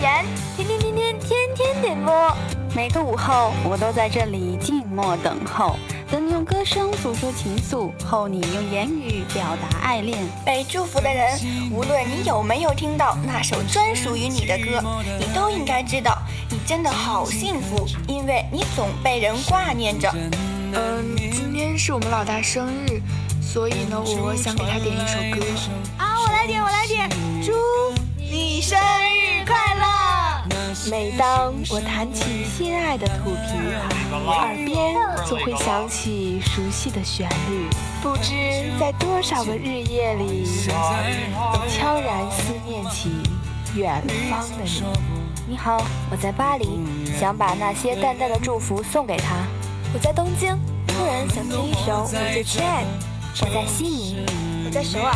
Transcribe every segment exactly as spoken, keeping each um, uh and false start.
言，天天天天天天点播。每个午后，我都在这里静默等候，等你用歌声诉说情愫，后你用言语表达爱恋。被祝福的人，无论你有没有听到那首专属于你的歌，你都应该知道，你真的好幸福，因为你总被人挂念着。嗯，今天是我们老大生日，所以呢，我想给他点一首歌。啊，我来点，我来点，祝你生日快乐！每当我弹起心爱的土琵琶，我耳边就会响起熟悉的旋律。不知在多少个日夜里，我悄然思念起远方的你。你好，我在巴黎，想把那些淡淡的祝福送给他。我在东京，突然想听一首《我最亲爱的》。我在悉尼，我在首尔。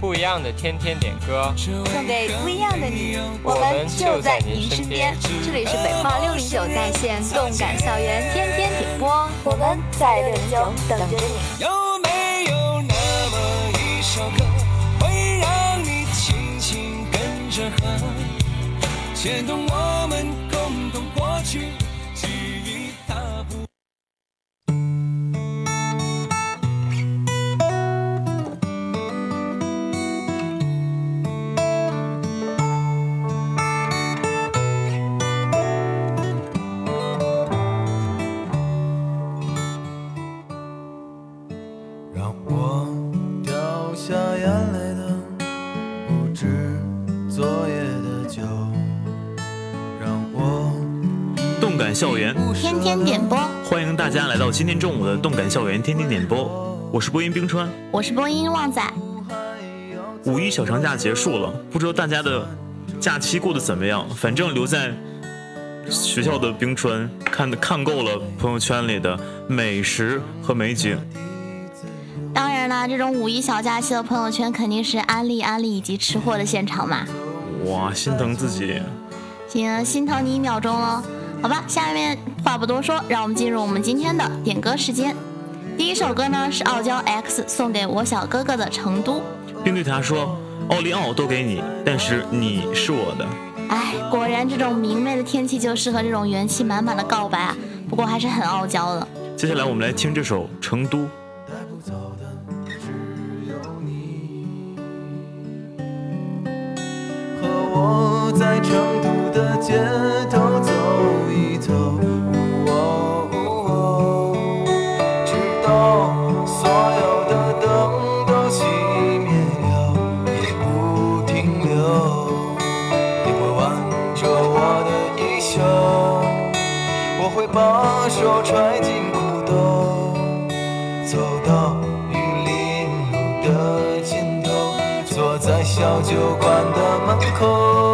不一样的天天点歌，送给不一样的你。我们就在您身边。这里是北化六零九在线动感校园天天点播，我们在六零九等着你。有没有那么一首歌，会让你轻轻跟着和，牵动我们共同过去记忆大步。校园天天点播，欢迎大家来到今天中午的动感校园天天点播。我是播音冰川，我是播音旺仔。五一小长假结束了，不知道大家的假期过得怎么样？反正留在学校的冰川看看够了朋友圈里的美食和美景。当然啦，这种五一小假期的朋友圈肯定是安利安利以及吃货的现场嘛。哇，心疼自己，行，心疼你一秒钟了。好吧，下面话不多说，让我们进入我们今天的点歌时间。第一首歌呢是傲娇 X 送给我小哥哥的《成都》，并对他说：“奥利奥都给你，但是你是我的。”哎，果然这种明媚的天气就适合这种元气满满的告白啊！不过还是很傲娇的。接下来我们来听这首《成都》。和我在成都的街头走一走，哦哦哦，直到所有的灯都熄灭了，也不停留。你会挽着我的衣袖，我会把手揣进裤兜，走到玉林路的尽头，坐在小酒馆的门口。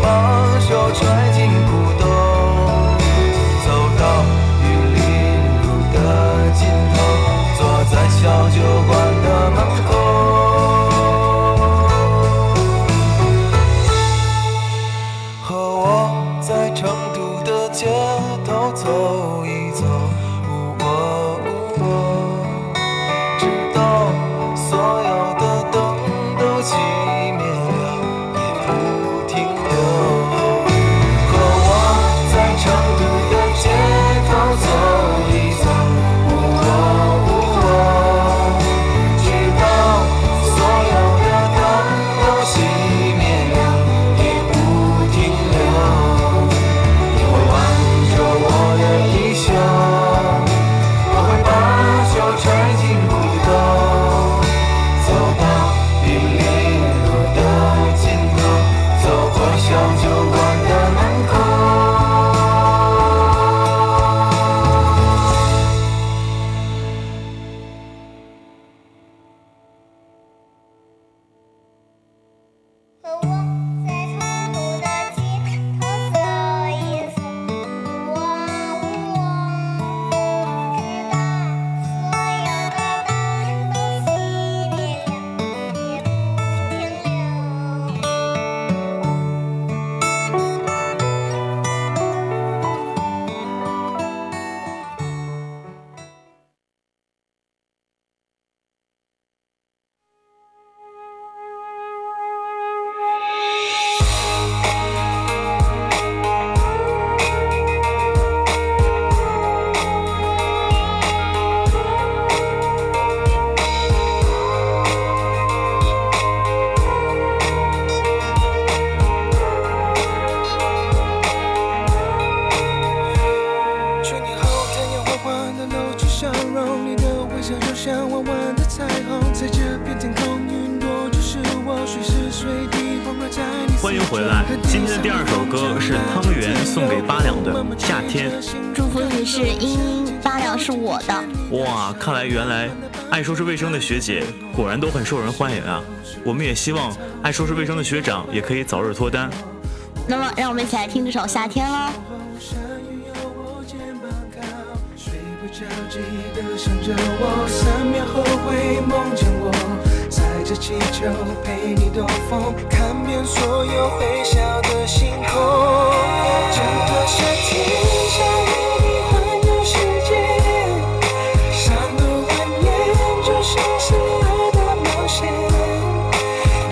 把手揣进裤兜。街头走一走，无我无我，直到所有的灯都熄灭了，也不停留。和我在成都的街头走一走，无我无我，直到所有的灯都熄灭了，也不停留。 欢迎回来，今天的第二首歌是汤圆送给八两的《夏天》。祝福语是英英，八两是我的。哇，看来原来爱收拾卫生的学姐果然都很受人欢迎啊！我们也希望爱收拾卫生的学长也可以早日脱单。那么，让我们一起来听这首《夏天》喽。 这气球陪你兜风，看遍所有微笑的星空。整个夏天想为你环游世界，山路蜿蜒就是心爱的冒险。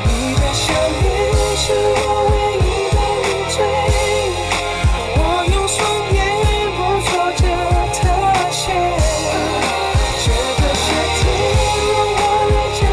你的笑脸是我唯一的迷醉，我用双眼捕捉着特写。这个夏天让我来整。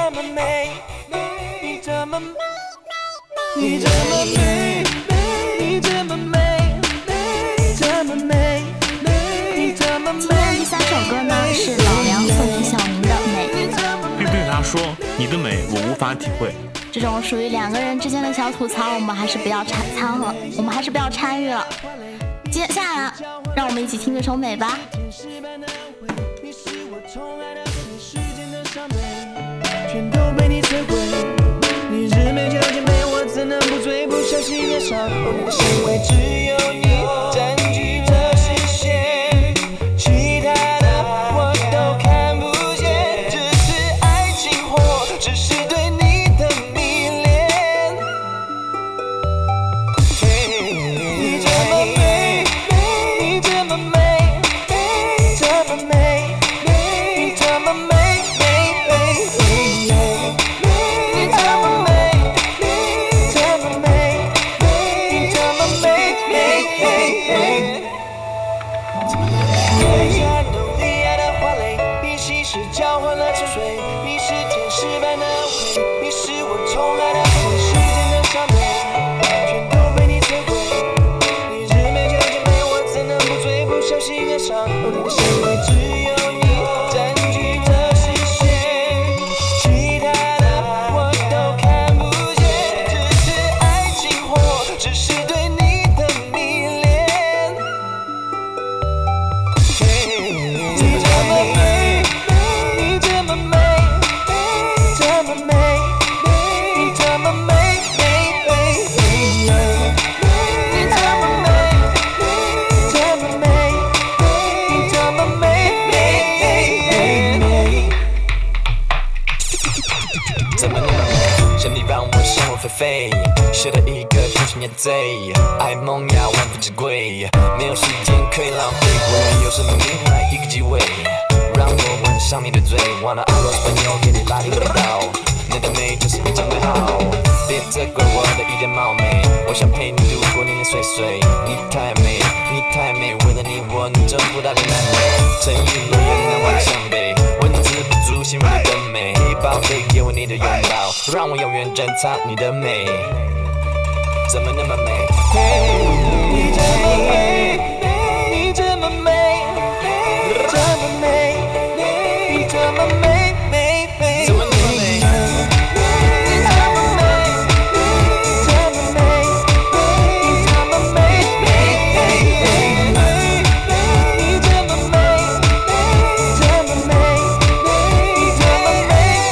这么美，你这么美，你这么美，你这么美，你这么美，你这么美。今天第三首歌呢是老梁送给小明的《美》，并对他说：“你的美，我无法体会。”这种属于两个人之间的小吐槽，我们还是不要掺掺和，我们还是不要参与了。接下来，让我们一起听这首《美》吧。 全都被你摧毁，你是被条件被我自能不追，不小心也伤后悔，因为只有你占据着视线，其他的我都看不见，只是爱情或只是对你的迷恋。你这么美，你这么美，你这么美，你这么美。 学得一个真情也醉，爱梦要万分珍贵，没有时间可以浪费。我有什么厉害？一个机会，让我吻上你的嘴。玩了阿罗斯朋友，给你拉一个到，你的美就是非常美好。别责怪我的一点冒昧，我想陪你度过年年岁岁。你太美，你太美，为了你我能征服大片南北，成一轮也难往向北。文字不足，形容你的美，宝贝，给我你的拥抱，让我永远珍藏你的美。 怎么那么美？你这么美，你这么美，你这么美，你这么美，美美。怎么那么美？你这么美，你这么美，你这么美，美美。你这么美，你这么美，你这么美，美美。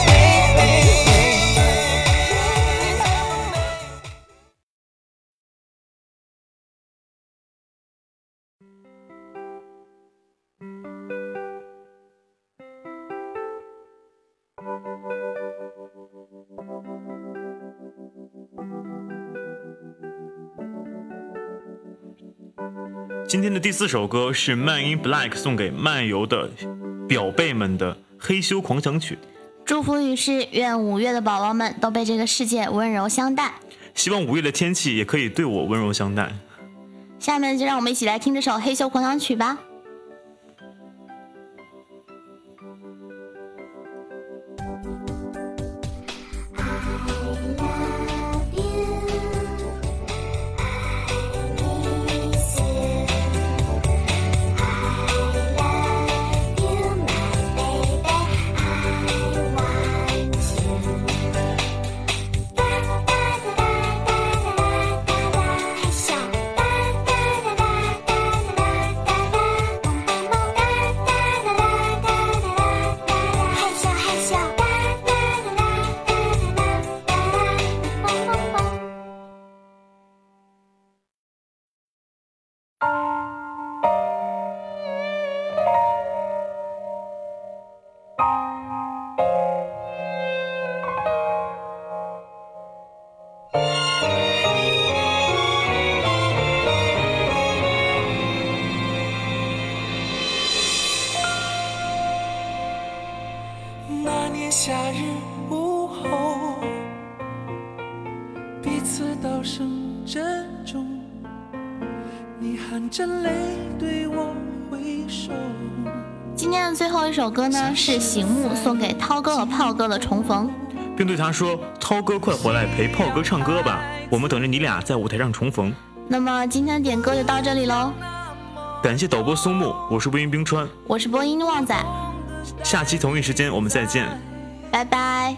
今天的第四首歌是Man in Black 送给漫游的表辈们的《黑羞狂想曲》，祝福语是愿五月的宝宝们都被这个世界温柔相待，希望五月的天气也可以对我温柔相待。下面就让我们一起来听这首《黑羞狂想曲》吧。今天的最后一首歌呢是醒目送给涛哥和炮哥的重逢，并对他说：涛哥快回来陪炮哥唱歌吧，我们等着你俩在舞台上重逢。那么今天的点歌就到这里喽，感谢导播松木，我是播音冰川，我是播音旺仔，下期同一时间我们再见，拜拜。